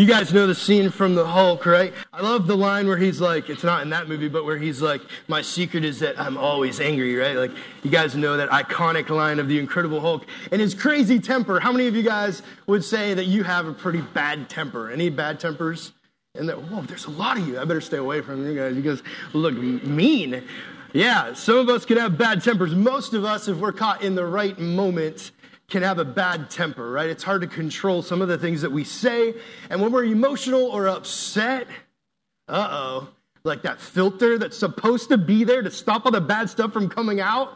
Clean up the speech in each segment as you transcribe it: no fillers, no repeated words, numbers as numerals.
You guys know the scene from the Hulk, right? I love the line where he's like, it's not in that movie, but where he's like, my secret is that I'm always angry, right? Like, you guys know that iconic line of the Incredible Hulk. And his crazy temper. How many of you guys would say that you have a pretty bad temper? Any bad tempers? And that, whoa, there's a lot of you. I better stay away from you guys. You guys look mean. Yeah, some of us can have bad tempers. Most of us, if we're caught in the right moment, can have a bad temper, right? It's hard to control some of the things that we say. And when we're emotional or upset, like that filter that's supposed to be there to stop all the bad stuff from coming out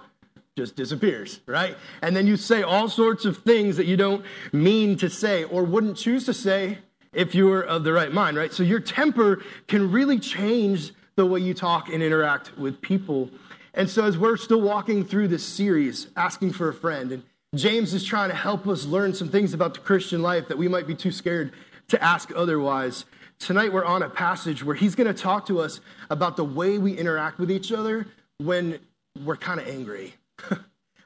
just disappears, right? And then you say all sorts of things that you don't mean to say or wouldn't choose to say if you were of the right mind, right? So your temper can really change the way you talk and interact with people. And so as we're still walking through this series, Asking for a Friend, and James is trying to help us learn some things about the Christian life that we might be too scared to ask otherwise. Tonight we're on a passage where he's going to talk to us about the way we interact with each other when we're kind of angry.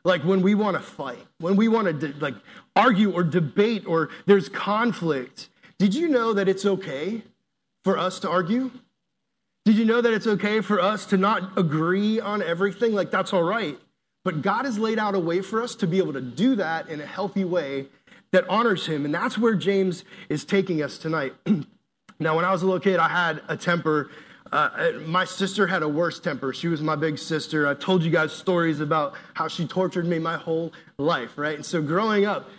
Like when we want to fight, when we want to argue or debate or there's conflict. Did you know that it's okay for us to argue? Did you know that it's okay for us to not agree on everything? Like, that's all right. But God has laid out a way for us to be able to do that in a healthy way that honors him. And that's where James is taking us tonight. Now, when I was a little kid, I had a temper. My sister had a worse temper. She was my big sister. I've told you guys stories about how she tortured me my whole life, right? And so growing up,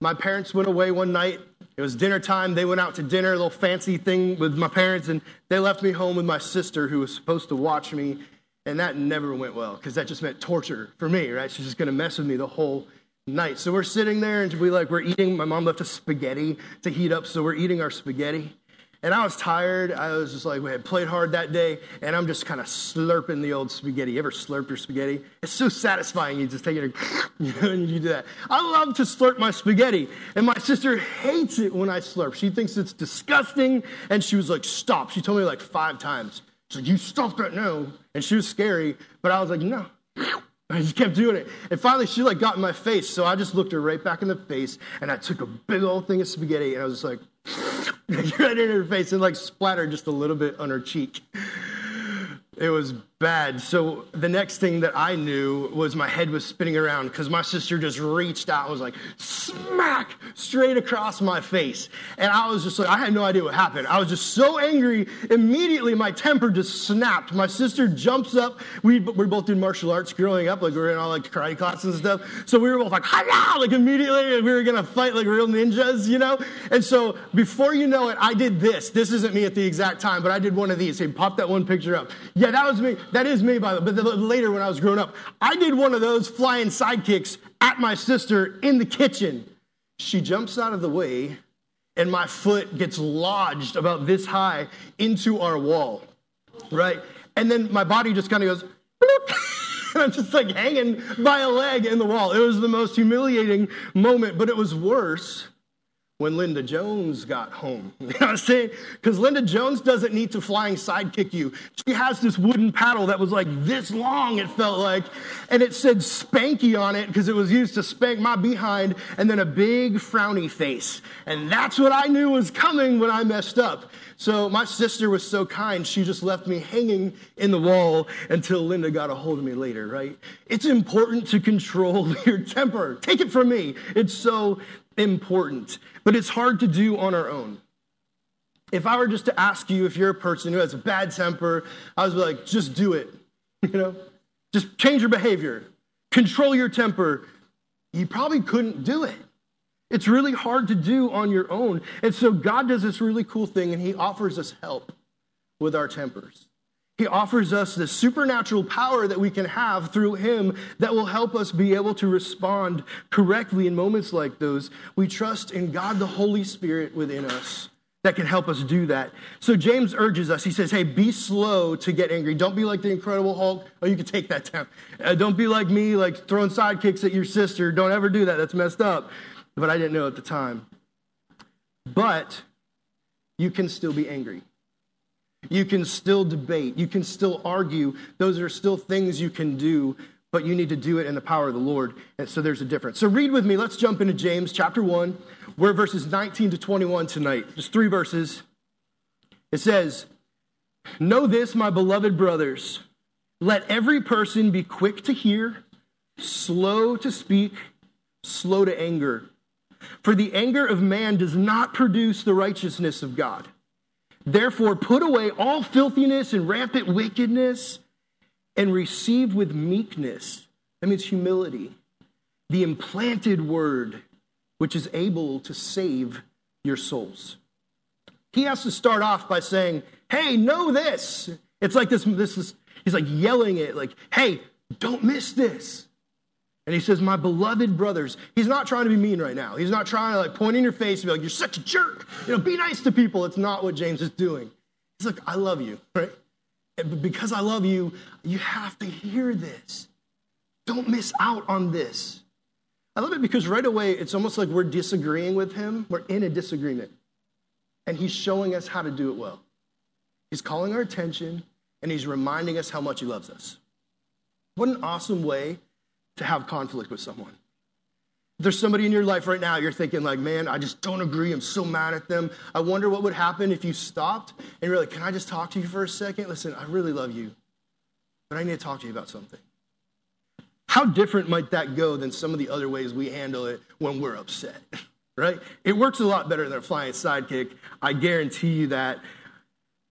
my parents went away one night. It was dinner time. They went out to dinner, a little fancy thing with my parents, and they left me home with my sister who was supposed to watch me. And that never went well because that just meant torture for me, right? She's just going to mess with me the whole night. So we're sitting there and we're eating. My mom left us spaghetti to heat up, so we're eating our spaghetti. And I was tired. I was just we had played hard that day, and I'm just kind of slurping the old spaghetti. You ever slurp your spaghetti? It's so satisfying. You just take it and you do that. I love to slurp my spaghetti, and my sister hates it when I slurp. She thinks it's disgusting, and she was like, stop. She told me 5 times. She's like, you stop that now. And she was scary, but I was like, no. I just kept doing it. And finally, she got in my face, so I just looked her right back in the face, and I took a big old thing of spaghetti, and I was just right in her face, and splattered just a little bit on her cheek. It was bad. So the next thing that I knew was my head was spinning around because my sister just reached out and was smack straight across my face. And I was just I had no idea what happened. I was just so angry. Immediately, my temper just snapped. My sister jumps up. We both did martial arts growing up. We were in all karate classes and stuff. So we were both hi-yah! Immediately we were going to fight real ninjas, And so before you know it, I did this. This isn't me at the exact time, but I did one of these. Hey, pop that one picture up. Yeah, that was me. That is me, by the way. But later when I was growing up, I did one of those flying sidekicks at my sister in the kitchen. She jumps out of the way, and my foot gets lodged about this high into our wall, right? And then my body just kind of goes, bloop, and I'm just hanging by a leg in the wall. It was the most humiliating moment, but it was worse when Linda Jones got home. You know what I'm saying? Because Linda Jones doesn't need to flying sidekick you. She has this wooden paddle that was this long, it felt like, and it said Spanky on it because it was used to spank my behind, and then a big frowny face. And that's what I knew was coming when I messed up. So my sister was so kind, she just left me hanging in the wall until Linda got a hold of me later, right? It's important to control your temper. Take it from me. It's so important, but it's hard to do on our own. If I were just to ask you if you're a person who has a bad temper, I was like, just do it, Just change your behavior. Control your temper. You probably couldn't do it. It's really hard to do on your own. And so God does this really cool thing, and he offers us help with our tempers. He offers us the supernatural power that we can have through him that will help us be able to respond correctly in moments like those. We trust in God, the Holy Spirit within us that can help us do that. So James urges us. He says, hey, be slow to get angry. Don't be like the Incredible Hulk. Oh, you can take that down. Don't be like me, throwing sidekicks at your sister. Don't ever do that. That's messed up. But I didn't know at the time. But you can still be angry. You can still debate. You can still argue. Those are still things you can do. but you need to do it in the power of the Lord. And so there's a difference. So read with me. Let's jump into James chapter 1. We're verses 19 to 21 tonight. Just three verses. It says, "Know this, my beloved brothers. Let every person be quick to hear, slow to speak, slow to anger. For the anger of man does not produce the righteousness of God. Therefore, put away all filthiness and rampant wickedness and receive with meekness," that means humility, "the implanted word, which is able to save your souls." He has to start off by saying, hey, know this. It's like this is, he's like yelling it, like, hey, don't miss this. And he says, my beloved brothers. He's not trying to be mean right now. He's not trying to like point in your face and be like, you're such a jerk. You know, be nice to people. It's not what James is doing. He's like, I love you, right? And because I love you, you have to hear this. Don't miss out on this. I love it because right away, it's almost like we're disagreeing with him. We're in a disagreement. And he's showing us how to do it well. He's calling our attention, and he's reminding us how much he loves us. What an awesome way to have conflict with someone. There's somebody in your life right now, you're thinking like, man, I just don't agree. I'm so mad at them. I wonder what would happen if you stopped and you're like, can I just talk to you for a second? Listen, I really love you, but I need to talk to you about something. How different might that go than some of the other ways we handle it when we're upset, right? It works a lot better than a flying sidekick. I guarantee you that.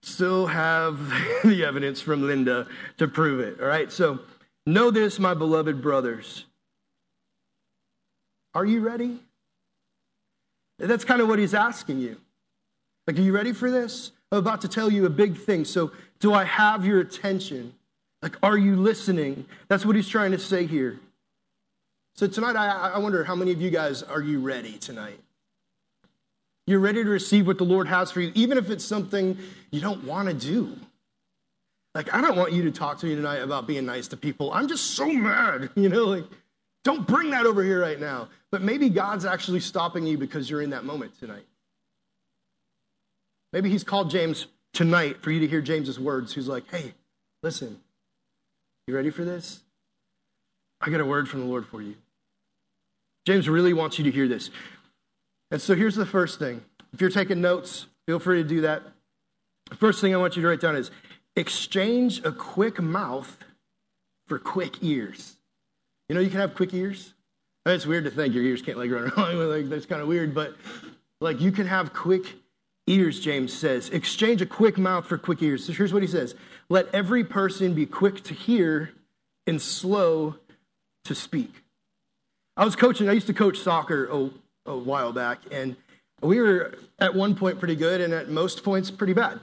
Still have the evidence from Linda to prove it, all right? So know this, my beloved brothers. Are you ready? That's kind of what he's asking you. Like, are you ready for this? I'm about to tell you a big thing. So do I have your attention? Like, are you listening? That's what he's trying to say here. So tonight, I wonder how many of you guys, are you ready tonight? You're ready to receive what the Lord has for you, even if it's something you don't want to do. Like, I don't want you to talk to me tonight about being nice to people. I'm just so mad, you know, like, don't bring that over here right now. But maybe God's actually stopping you because you're in that moment tonight. Maybe he's called James tonight for you to hear James's words. He's like, hey, listen, you ready for this? I got a word from the Lord for you. James really wants you to hear this. And so here's the first thing. If you're taking notes, feel free to do that. The first thing I want you to write down is exchange a quick mouth for quick ears. You know, you can have quick ears. I mean, it's weird to think your ears can't like run around. Like, that's kind of weird, but like you can have quick ears, James says. Exchange a quick mouth for quick ears. So here's what he says. Let every person be quick to hear and slow to speak. I used to coach soccer a while back, and we were at one point pretty good and at most points pretty bad.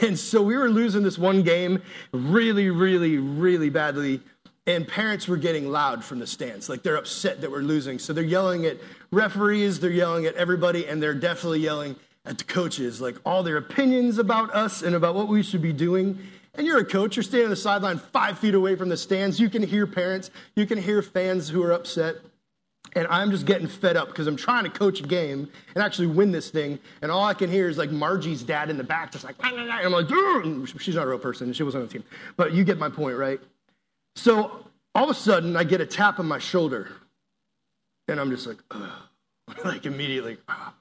And so we were losing this one game really, really, really badly. And parents were getting loud from the stands. Like, they're upset that we're losing. So they're yelling at referees, they're yelling at everybody, and they're definitely yelling at the coaches, like all their opinions about us and about what we should be doing. And you're a coach, you're standing on the sideline 5 feet away from the stands. You can hear parents, you can hear fans who are upset. And I'm just getting fed up because I'm trying to coach a game and actually win this thing. And all I can hear is like Margie's dad in the back just like, and I'm like, and she's not a real person. She wasn't on the team. But you get my point, right? So all of a sudden, I get a tap on my shoulder, and I'm just like, ugh, like immediately. Ugh.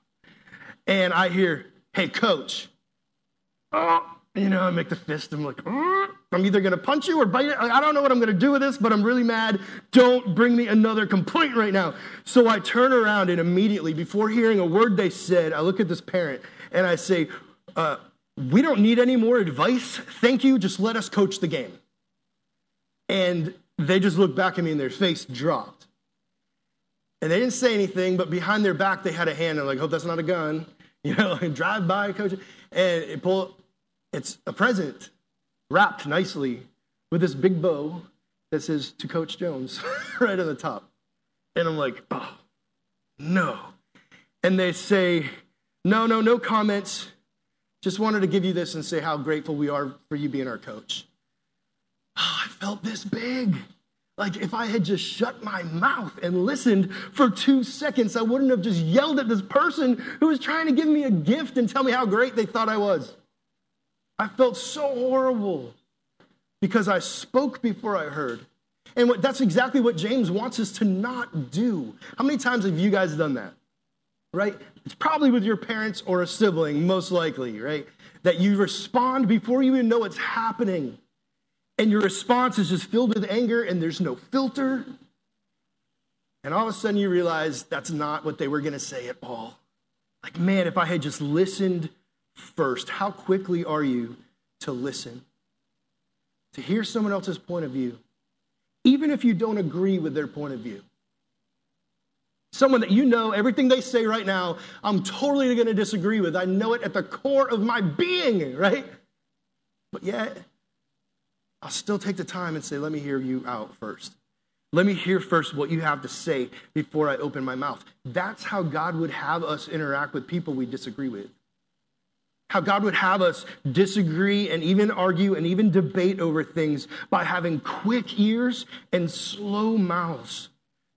And I hear, hey, coach. Oh, you know, I make the fist. I'm like, ugh. I'm either going to punch you or bite it. I don't know what I'm going to do with this, but I'm really mad. Don't bring me another complaint right now. So I turn around, and immediately, before hearing a word they said, I look at this parent, and I say, we don't need any more advice. Thank you. Just let us coach the game. And they just looked back at me, and their face dropped. And they didn't say anything, but behind their back, they had a hand. I'm like, hope that's not a gun. You know, like, drive by, coach. And it's a present wrapped nicely with this big bow that says, to Coach Jones, right on the top. And I'm like, oh, no. And they say, no comments. Just wanted to give you this and say how grateful we are for you being our coach. Oh, I felt this big. Like, if I had just shut my mouth and listened for 2 seconds, I wouldn't have just yelled at this person who was trying to give me a gift and tell me how great they thought I was. I felt so horrible because I spoke before I heard. And that's exactly what James wants us to not do. How many times have you guys done that? Right? It's probably with your parents or a sibling, most likely, right? That you respond before you even know it's happening. And your response is just filled with anger and there's no filter. And all of a sudden you realize that's not what they were going to say at all. Like, man, if I had just listened first. How quickly are you to listen? To hear someone else's point of view, even if you don't agree with their point of view. Someone that you know, everything they say right now, I'm totally going to disagree with. I know it at the core of my being, right? But yet, I'll still take the time and say, let me hear you out first. Let me hear first what you have to say before I open my mouth. That's how God would have us interact with people we disagree with. How God would have us disagree and even argue and even debate over things by having quick ears and slow mouths.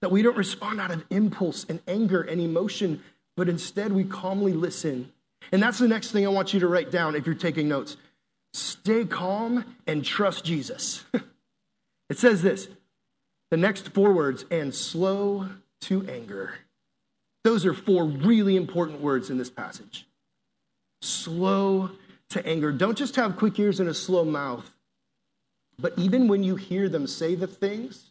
That we don't respond out of impulse and anger and emotion, but instead we calmly listen. And that's the next thing I want you to write down if you're taking notes. Stay calm and trust Jesus. It says this, the next four words, and slow to anger. Those are four really important words in this passage. Slow to anger. Don't just have quick ears and a slow mouth. But even when you hear them say the things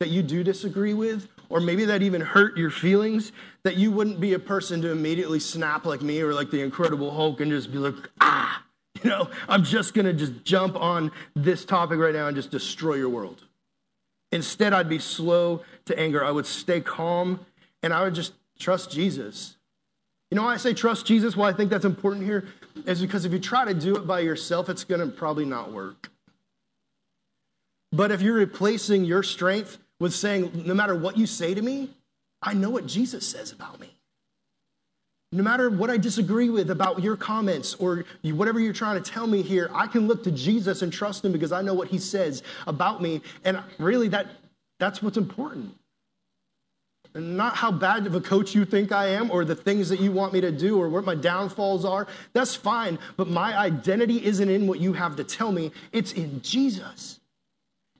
that you do disagree with, or maybe that even hurt your feelings, that you wouldn't be a person to immediately snap like me or like the Incredible Hulk and just be like, ah, you know, I'm just going to just jump on this topic right now and just destroy your world. Instead, I'd be slow to anger. I would stay calm and I would just trust Jesus. You know why I say trust Jesus? Why I think that's important here is because if you try to do it by yourself, it's going to probably not work. But if you're replacing your strength with saying, no matter what you say to me, I know what Jesus says about me. No matter what I disagree with about your comments or whatever you're trying to tell me here, I can look to Jesus and trust him because I know what he says about me. And really, that's what's important. And not how bad of a coach you think I am or the things that you want me to do or what my downfalls are. That's fine, but my identity isn't in what you have to tell me. It's in Jesus.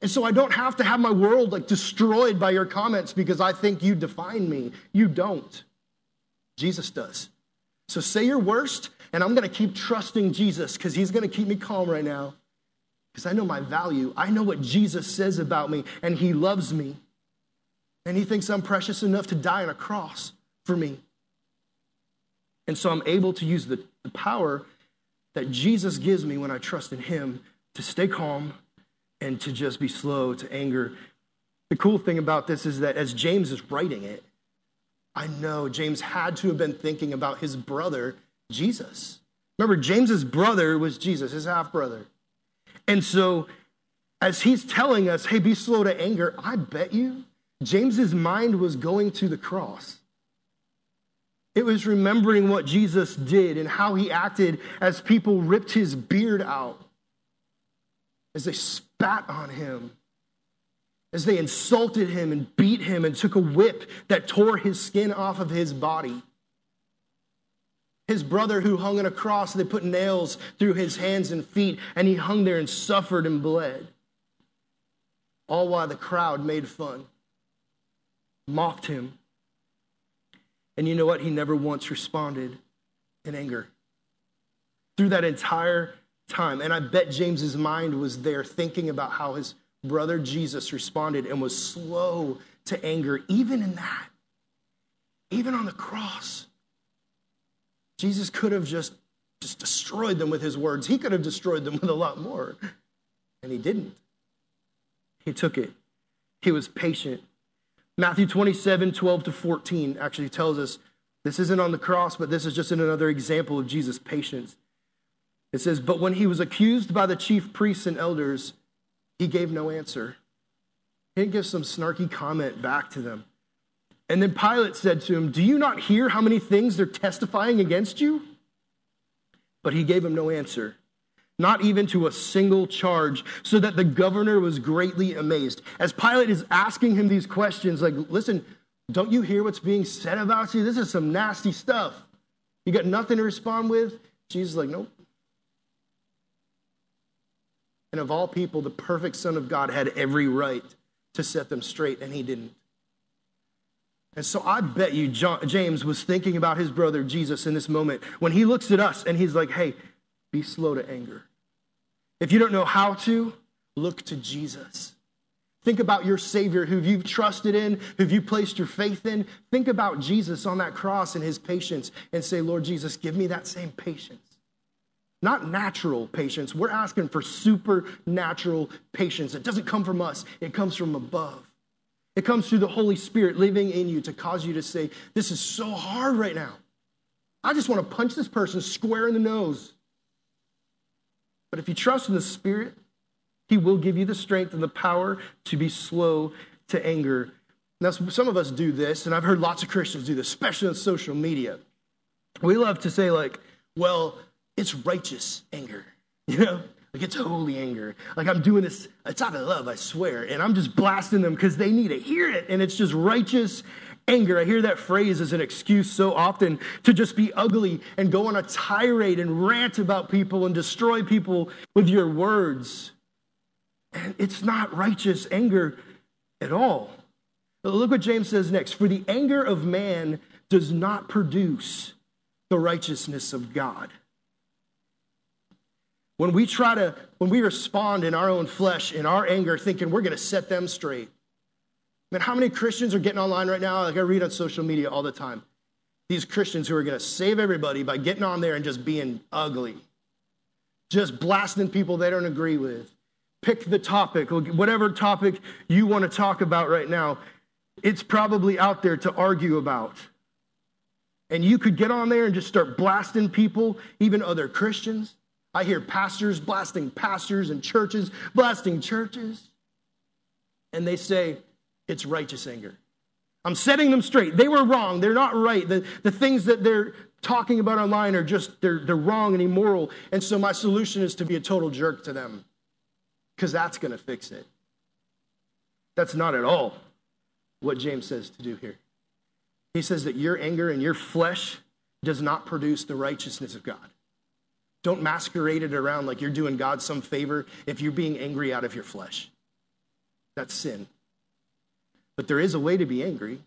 And so I don't have to have my world like destroyed by your comments because I think you define me. You don't. Jesus does. So say your worst, and I'm going to keep trusting Jesus because he's going to keep me calm right now because I know my value. I know what Jesus says about me, and he loves me. And he thinks I'm precious enough to die on a cross for me. And so I'm able to use the power that Jesus gives me when I trust in him to stay calm and to just be slow to anger. The cool thing about this is that as James is writing it, I know James had to have been thinking about his brother, Jesus. Remember, James's brother was Jesus, his half-brother. And so as he's telling us, hey, be slow to anger, I bet you, James's mind was going to the cross. It was remembering what Jesus did and how he acted as people ripped his beard out, as they spat on him, as they insulted him and beat him and took a whip that tore his skin off of his body. His brother who hung on a cross, they put nails through his hands and feet, and he hung there and suffered and bled. All while the crowd made fun. Mocked him. And you know what? He never once responded in anger. Through that entire time. And I bet James's mind was there thinking about how his brother Jesus responded and was slow to anger, even in that. Even on the cross. Jesus could have just destroyed them with his words. He could have destroyed them with a lot more. And he didn't. He took it. He was patient. Matthew 27:12-14 actually tells us, this isn't on the cross, but this is just another example of Jesus' patience. It says, but when he was accused by the chief priests and elders, he gave no answer. He didn't give some snarky comment back to them. And then Pilate said to him, do you not hear how many things they're testifying against you? But he gave him no answer. Not even to a single charge, so that the governor was greatly amazed. As Pilate is asking him these questions, like, listen, don't you hear what's being said about you? This is some nasty stuff. You got nothing to respond with? Jesus is like, nope. And of all people, the perfect Son of God had every right to set them straight, and he didn't. And so I bet you James was thinking about his brother Jesus in this moment when he looks at us and he's like, hey, be slow to anger. If you don't know how to, look to Jesus. Think about your Savior who you've trusted in, who you've placed your faith in. Think about Jesus on that cross and his patience and say, Lord Jesus, give me that same patience. Not natural patience. We're asking for supernatural patience. It doesn't come from us. It comes from above. It comes through the Holy Spirit living in you to cause you to say, this is so hard right now. I just want to punch this person square in the nose. But if you trust in the Spirit, he will give you the strength and the power to be slow to anger. Now, some of us do this, and I've heard lots of Christians do this, especially on social media. We love to say, like, well, it's righteous anger, you know? Like, it's holy anger. Like, I'm doing this, it's out of love, I swear. And I'm just blasting them because they need to hear it. And it's just righteous anger. I hear that phrase as an excuse so often to just be ugly and go on a tirade and rant about people and destroy people with your words. And it's not righteous anger at all. But look what James says next. For the anger of man does not produce the righteousness of God. When we respond in our own flesh, in our anger, thinking we're going to set them straight. Man, how many Christians are getting online right now? Like I read on social media all the time. These Christians who are going to save everybody by getting on there and just being ugly. Just blasting people they don't agree with. Pick the topic, whatever topic you want to talk about right now. It's probably out there to argue about. And you could get on there and just start blasting people, even other Christians. I hear pastors blasting pastors and churches blasting churches. And they say, it's righteous anger. I'm setting them straight. They were wrong. They're not right. The things that they're talking about online are just, they're wrong and immoral. And so my solution is to be a total jerk to them. Because that's going to fix it. That's not at all what James says to do here. He says that your anger and your flesh does not produce the righteousness of God. Don't masquerade it around like you're doing God some favor if you're being angry out of your flesh. That's sin. But there is a way to be angry.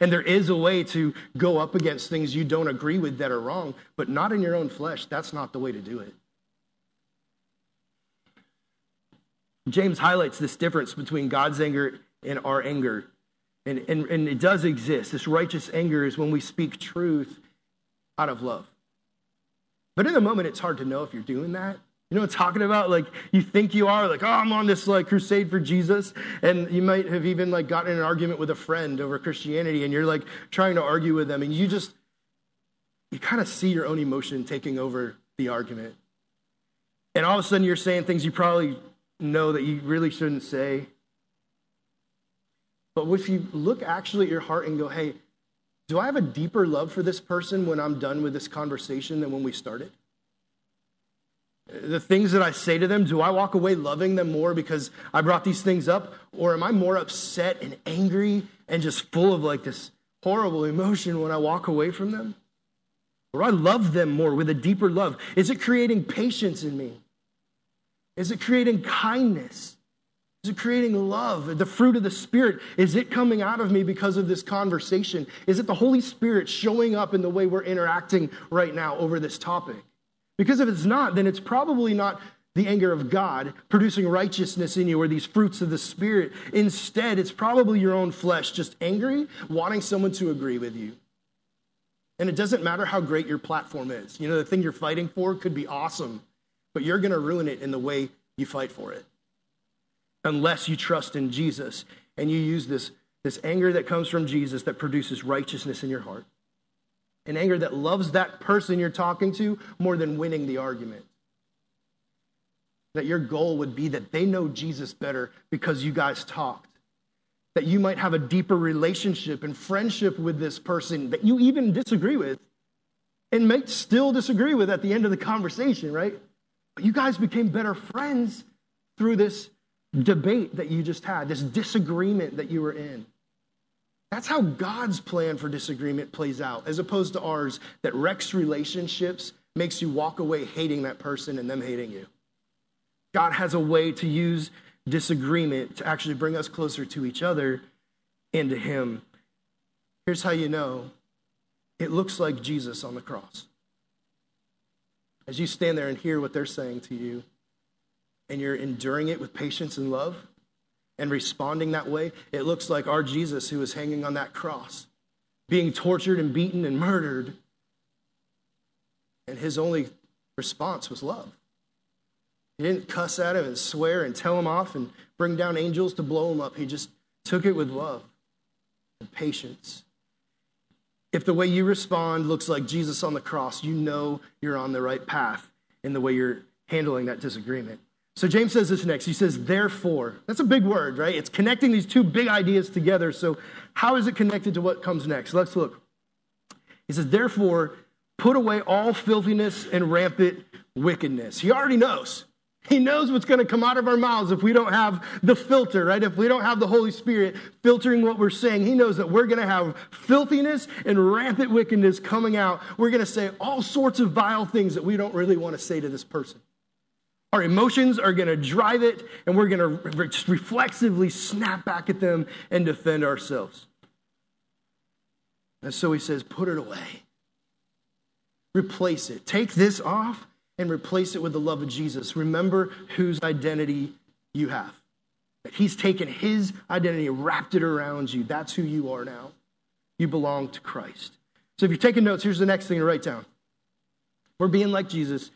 And there is a way to go up against things you don't agree with that are wrong, but not in your own flesh. That's not the way to do it. James highlights this difference between God's anger and our anger. And it does exist. This righteous anger is when we speak truth out of love. But in the moment, it's hard to know if you're doing that. You know what I'm talking about? Like, you think you are, like, oh, I'm on this, like, crusade for Jesus. And you might have even, like, gotten in an argument with a friend over Christianity, and you're, like, trying to argue with them. And you kind of see your own emotion taking over the argument. And all of a sudden, you're saying things you probably know that you really shouldn't say. But if you look actually at your heart and go, hey, do I have a deeper love for this person when I'm done with this conversation than when we started? The things that I say to them, do I walk away loving them more because I brought these things up? Or am I more upset and angry and just full of like this horrible emotion when I walk away from them? Or I love them more with a deeper love. Is it creating patience in me? Is it creating kindness? Is it creating love? The fruit of the Spirit, is it coming out of me because of this conversation? Is it the Holy Spirit showing up in the way we're interacting right now over this topic? Because if it's not, then it's probably not the anger of God producing righteousness in you or these fruits of the Spirit. Instead, it's probably your own flesh just angry, wanting someone to agree with you. And it doesn't matter how great your platform is. You know, the thing you're fighting for could be awesome, but you're going to ruin it in the way you fight for it. Unless you trust in Jesus and you use this anger that comes from Jesus that produces righteousness in your heart. An anger that loves that person you're talking to more than winning the argument. That your goal would be that they know Jesus better because you guys talked. That you might have a deeper relationship and friendship with this person that you even disagree with and might still disagree with at the end of the conversation, right? But you guys became better friends through this debate that you just had, this disagreement that you were in. That's how God's plan for disagreement plays out, as opposed to ours that wrecks relationships, makes you walk away hating that person and them hating you. God has a way to use disagreement to actually bring us closer to each other and to him. Here's how you know it looks like Jesus on the cross. As you stand there and hear what they're saying to you, and you're enduring it with patience and love and responding that way, it looks like our Jesus who is hanging on that cross, being tortured and beaten and murdered, and his only response was love. He didn't cuss at him and swear and tell him off and bring down angels to blow him up. He just took it with love and patience. If the way you respond looks like Jesus on the cross, you know you're on the right path in the way you're handling that disagreement. So James says this next. He says, therefore. That's a big word, right? It's connecting these two big ideas together. So how is it connected to what comes next? Let's look. He says, therefore, put away all filthiness and rampant wickedness. He already knows. He knows what's going to come out of our mouths if we don't have the filter, right? If we don't have the Holy Spirit filtering what we're saying, he knows that we're going to have filthiness and rampant wickedness coming out. We're going to say all sorts of vile things that we don't really want to say to this person. Our emotions are going to drive it, and we're going to reflexively snap back at them and defend ourselves. And so he says, put it away. Replace it. Take this off and replace it with the love of Jesus. Remember whose identity you have. That he's taken his identity and wrapped it around you. That's who you are now. You belong to Christ. So if you're taking notes, here's the next thing to write down. We're being like Jesus.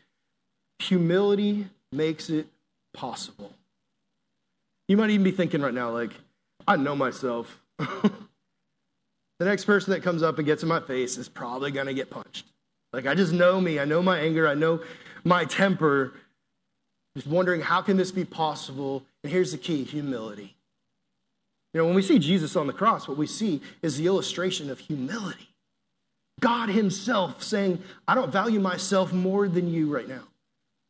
Humility makes it possible. You might even be thinking right now, like, I know myself. The next person that comes up and gets in my face is probably going to get punched. Like, I just know me. I know my anger. I know my temper. Just wondering, how can this be possible? And here's the key, humility. You know, when we see Jesus on the cross, what we see is the illustration of humility. God himself saying, I don't value myself more than you right now.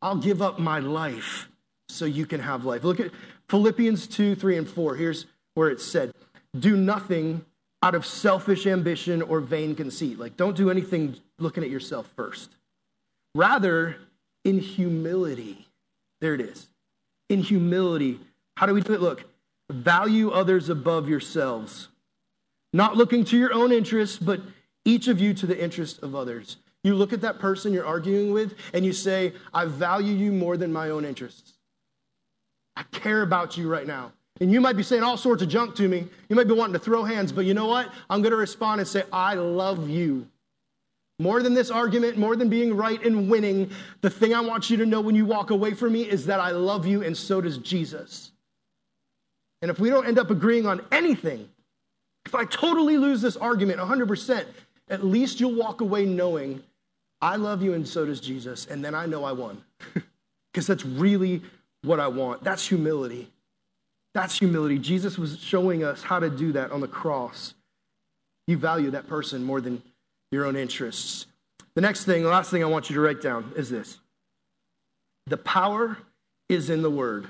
I'll give up my life so you can have life. Look at Philippians 2:3-4. Here's where it said, do nothing out of selfish ambition or vain conceit. Like, don't do anything looking at yourself first. Rather, in humility. There it is. In humility. How do we do it? Look, value others above yourselves. Not looking to your own interests, but each of you to the interests of others. You look at that person you're arguing with and you say, I value you more than my own interests. I care about you right now. And you might be saying all sorts of junk to me. You might be wanting to throw hands, but you know what? I'm going to respond and say, I love you. More than this argument, more than being right and winning, the thing I want you to know when you walk away from me is that I love you, and so does Jesus. And if we don't end up agreeing on anything, if I totally lose this argument 100%, at least you'll walk away knowing I love you and so does Jesus, and then I know I won. Because that's really what I want. That's humility. That's humility. Jesus was showing us how to do that on the cross. You value that person more than your own interests. The next thing, the last thing I want you to write down is this. The power is in the word.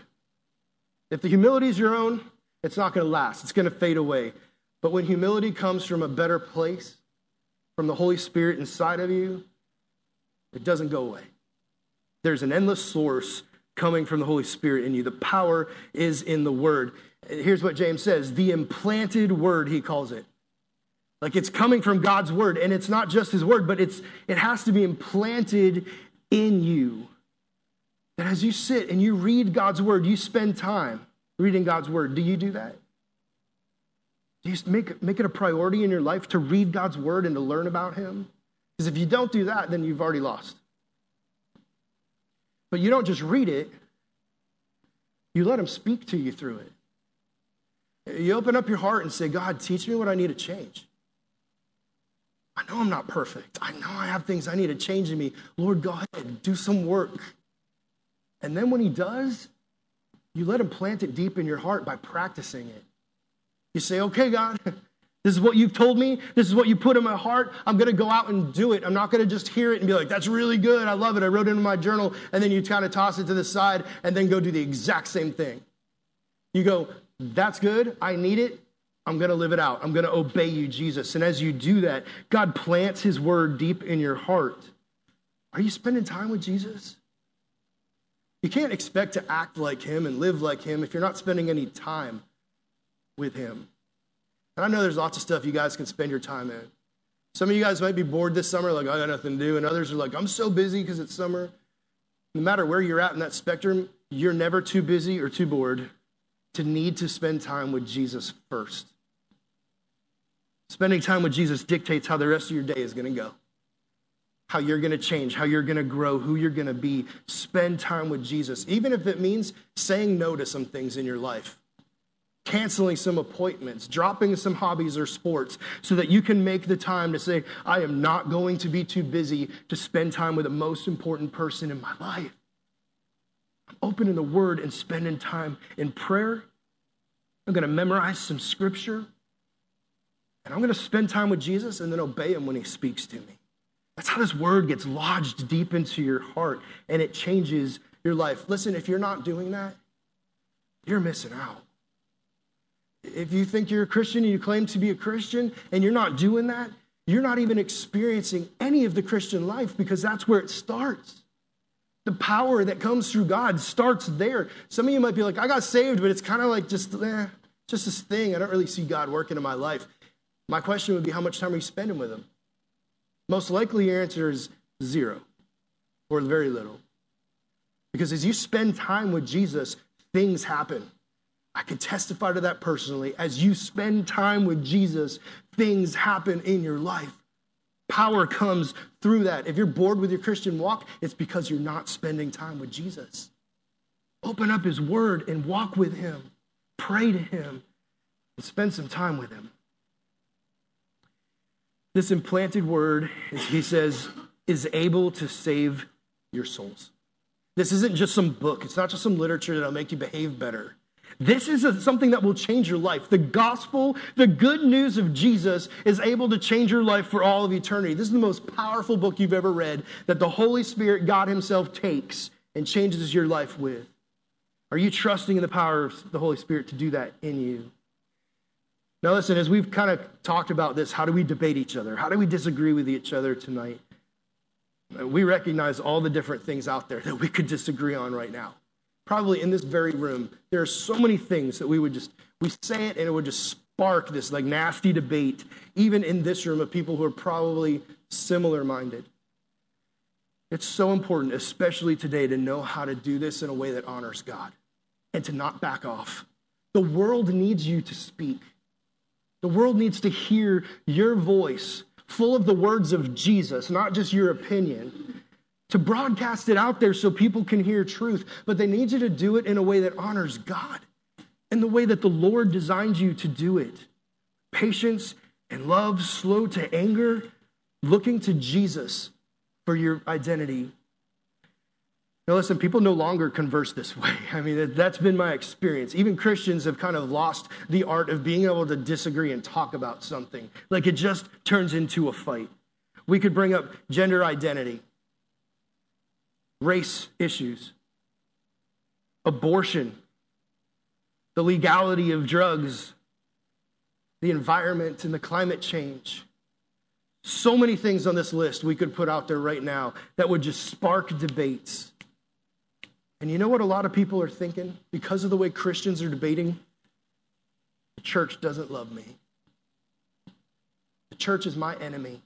If the humility is your own, it's not going to last. It's going to fade away. But when humility comes from a better place, from the Holy Spirit inside of you, it doesn't go away. There's an endless source coming from the Holy Spirit in you. The power is in the word. Here's what James says, the implanted word, he calls it. Like, it's coming from God's word, and it's not just his word, but it has to be implanted in you. That as you sit and you read God's word, you spend time reading God's word. Do you do that? Do you make it a priority in your life to read God's word and to learn about him? Because if you don't do that, then you've already lost. But you don't just read it. You let him speak to you through it. You open up your heart and say, God, teach me what I need to change. I know I'm not perfect. I know I have things I need to change in me. Lord, go ahead, do some work. And then when he does, you let him plant it deep in your heart by practicing it. You say, okay, God, this is what you've told me. This is what you put in my heart. I'm going to go out and do it. I'm not going to just hear it and be like, that's really good. I love it. I wrote it in my journal. And then you kind of toss it to the side and then go do the exact same thing. You go, that's good. I need it. I'm going to live it out. I'm going to obey you, Jesus. And as you do that, God plants his word deep in your heart. Are you spending time with Jesus? You can't expect to act like him and live like him if you're not spending any time with him. And I know there's lots of stuff you guys can spend your time in. Some of you guys might be bored this summer, like, I got nothing to do. And others are like, I'm so busy because it's summer. No matter where you're at in that spectrum, you're never too busy or too bored to need to spend time with Jesus first. Spending time with Jesus dictates how the rest of your day is going to go, how you're going to change, how you're going to grow, who you're going to be. Spend time with Jesus, even if it means saying no to some things in your life, canceling some appointments, dropping some hobbies or sports so that you can make the time to say, I am not going to be too busy to spend time with the most important person in my life. I'm opening the Word and spending time in prayer. I'm going to memorize some scripture. And I'm going to spend time with Jesus and then obey him when he speaks to me. That's how this word gets lodged deep into your heart, and it changes your life. Listen, if you're not doing that, you're missing out. If you think you're a Christian and you claim to be a Christian and you're not doing that, you're not even experiencing any of the Christian life, because that's where it starts. The power that comes through God starts there. Some of you might be like, I got saved, but it's kind of like just this thing. I don't really see God working in my life. My question would be, how much time are you spending with him? Most likely your answer is zero or very little. Because as you spend time with Jesus, things happen. I can testify to that personally. As you spend time with Jesus, things happen in your life. Power comes through that. If you're bored with your Christian walk, it's because you're not spending time with Jesus. Open up his word and walk with him. Pray to him and spend some time with him. This implanted word, as he says, is able to save your souls. This isn't just some book. It's not just some literature that'll make you behave better. This is something that will change your life. The gospel, the good news of Jesus, is able to change your life for all of eternity. This is the most powerful book you've ever read that the Holy Spirit, God himself, takes and changes your life with. Are you trusting in the power of the Holy Spirit to do that in you? Now listen, as we've kind of talked about this, how do we debate each other? How do we disagree with each other tonight? We recognize all the different things out there that we could disagree on right now. Probably in this very room, there are so many things that we say it and it would just spark this like nasty debate, even in this room, of people who are probably similar-minded. It's so important, especially today, to know how to do this in a way that honors God and to not back off. The world needs you to speak. The world needs to hear your voice, full of the words of Jesus, not just your opinion, to broadcast it out there so people can hear truth. But they need you to do it in a way that honors God and the way that the Lord designed you to do it. Patience and love, slow to anger, looking to Jesus for your identity. Now listen, people no longer converse this way. I mean, that's been my experience. Even Christians have kind of lost the art of being able to disagree and talk about something. Like, it just turns into a fight. We could bring up gender identity, race issues, abortion, the legality of drugs, the environment and the climate change. So many things on this list we could put out there right now that would just spark debates. And you know what a lot of people are thinking? Because of the way Christians are debating, the church doesn't love me. The church is my enemy.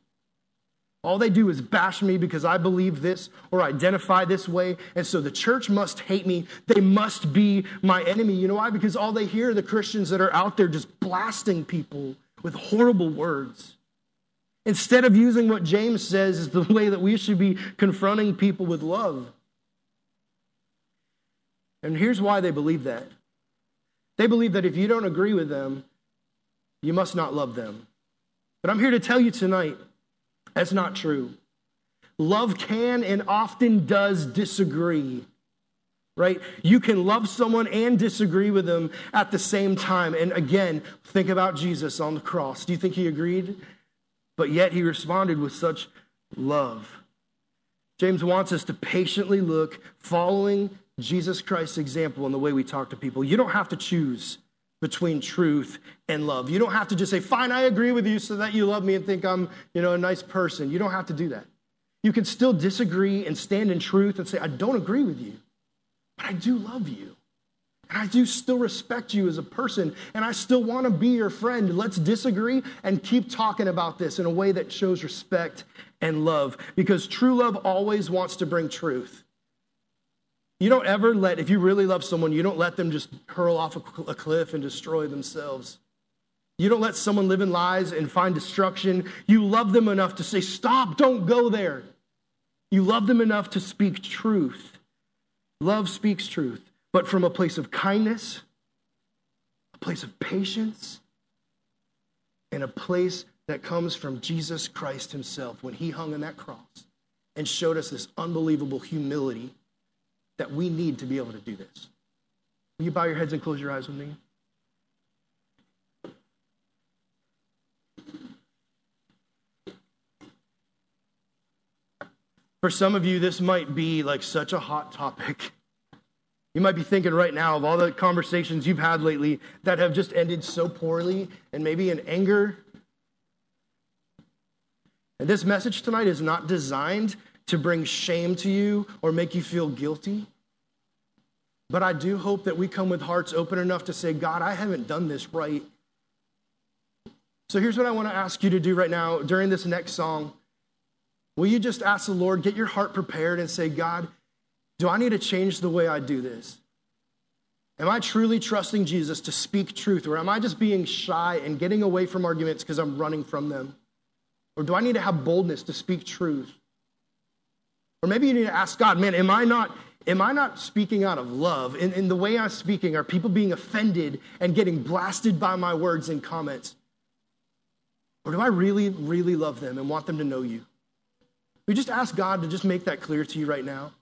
All they do is bash me because I believe this or identify this way. And so the church must hate me. They must be my enemy. You know why? Because all they hear are the Christians that are out there just blasting people with horrible words. Instead of using what James says is the way that we should be confronting people with love. And here's why they believe that. They believe that if you don't agree with them, you must not love them. But I'm here to tell you tonight, that's not true. Love can and often does disagree, right? You can love someone and disagree with them at the same time. And again, think about Jesus on the cross. Do you think he agreed? But yet he responded with such love. James wants us to patiently look, following Jesus Christ's example in the way we talk to people. You don't have to choose between truth and love. You don't have to just say, fine, I agree with you so that you love me and think I'm, a nice person. You don't have to do that. You can still disagree and stand in truth and say, I don't agree with you. But I do love you. And I do still respect you as a person, and I still want to be your friend. Let's disagree and keep talking about this in a way that shows respect and love, because true love always wants to bring truth. You don't ever let, if you really love someone, you don't let them just hurl off a cliff and destroy themselves. You don't let someone live in lies and find destruction. You love them enough to say, stop, don't go there. You love them enough to speak truth. Love speaks truth. But from a place of kindness, a place of patience, and a place that comes from Jesus Christ himself when he hung on that cross and showed us this unbelievable humility that we need to be able to do this. Will you bow your heads and close your eyes with me? For some of you, this might be like such a hot topic. You might be thinking right now of all the conversations you've had lately that have just ended so poorly and maybe in anger. And this message tonight is not designed to bring shame to you or make you feel guilty. But I do hope that we come with hearts open enough to say, God, I haven't done this right. So here's what I want to ask you to do right now during this next song. Will you just ask the Lord, get your heart prepared and say, God, do I need to change the way I do this? Am I truly trusting Jesus to speak truth? Or am I just being shy and getting away from arguments because I'm running from them? Or do I need to have boldness to speak truth? Or maybe you need to ask God, man, am I not speaking out of love? In the way I'm speaking, are people being offended and getting blasted by my words and comments? Or do I really, really love them and want them to know you? We just ask God to just make that clear to you right now.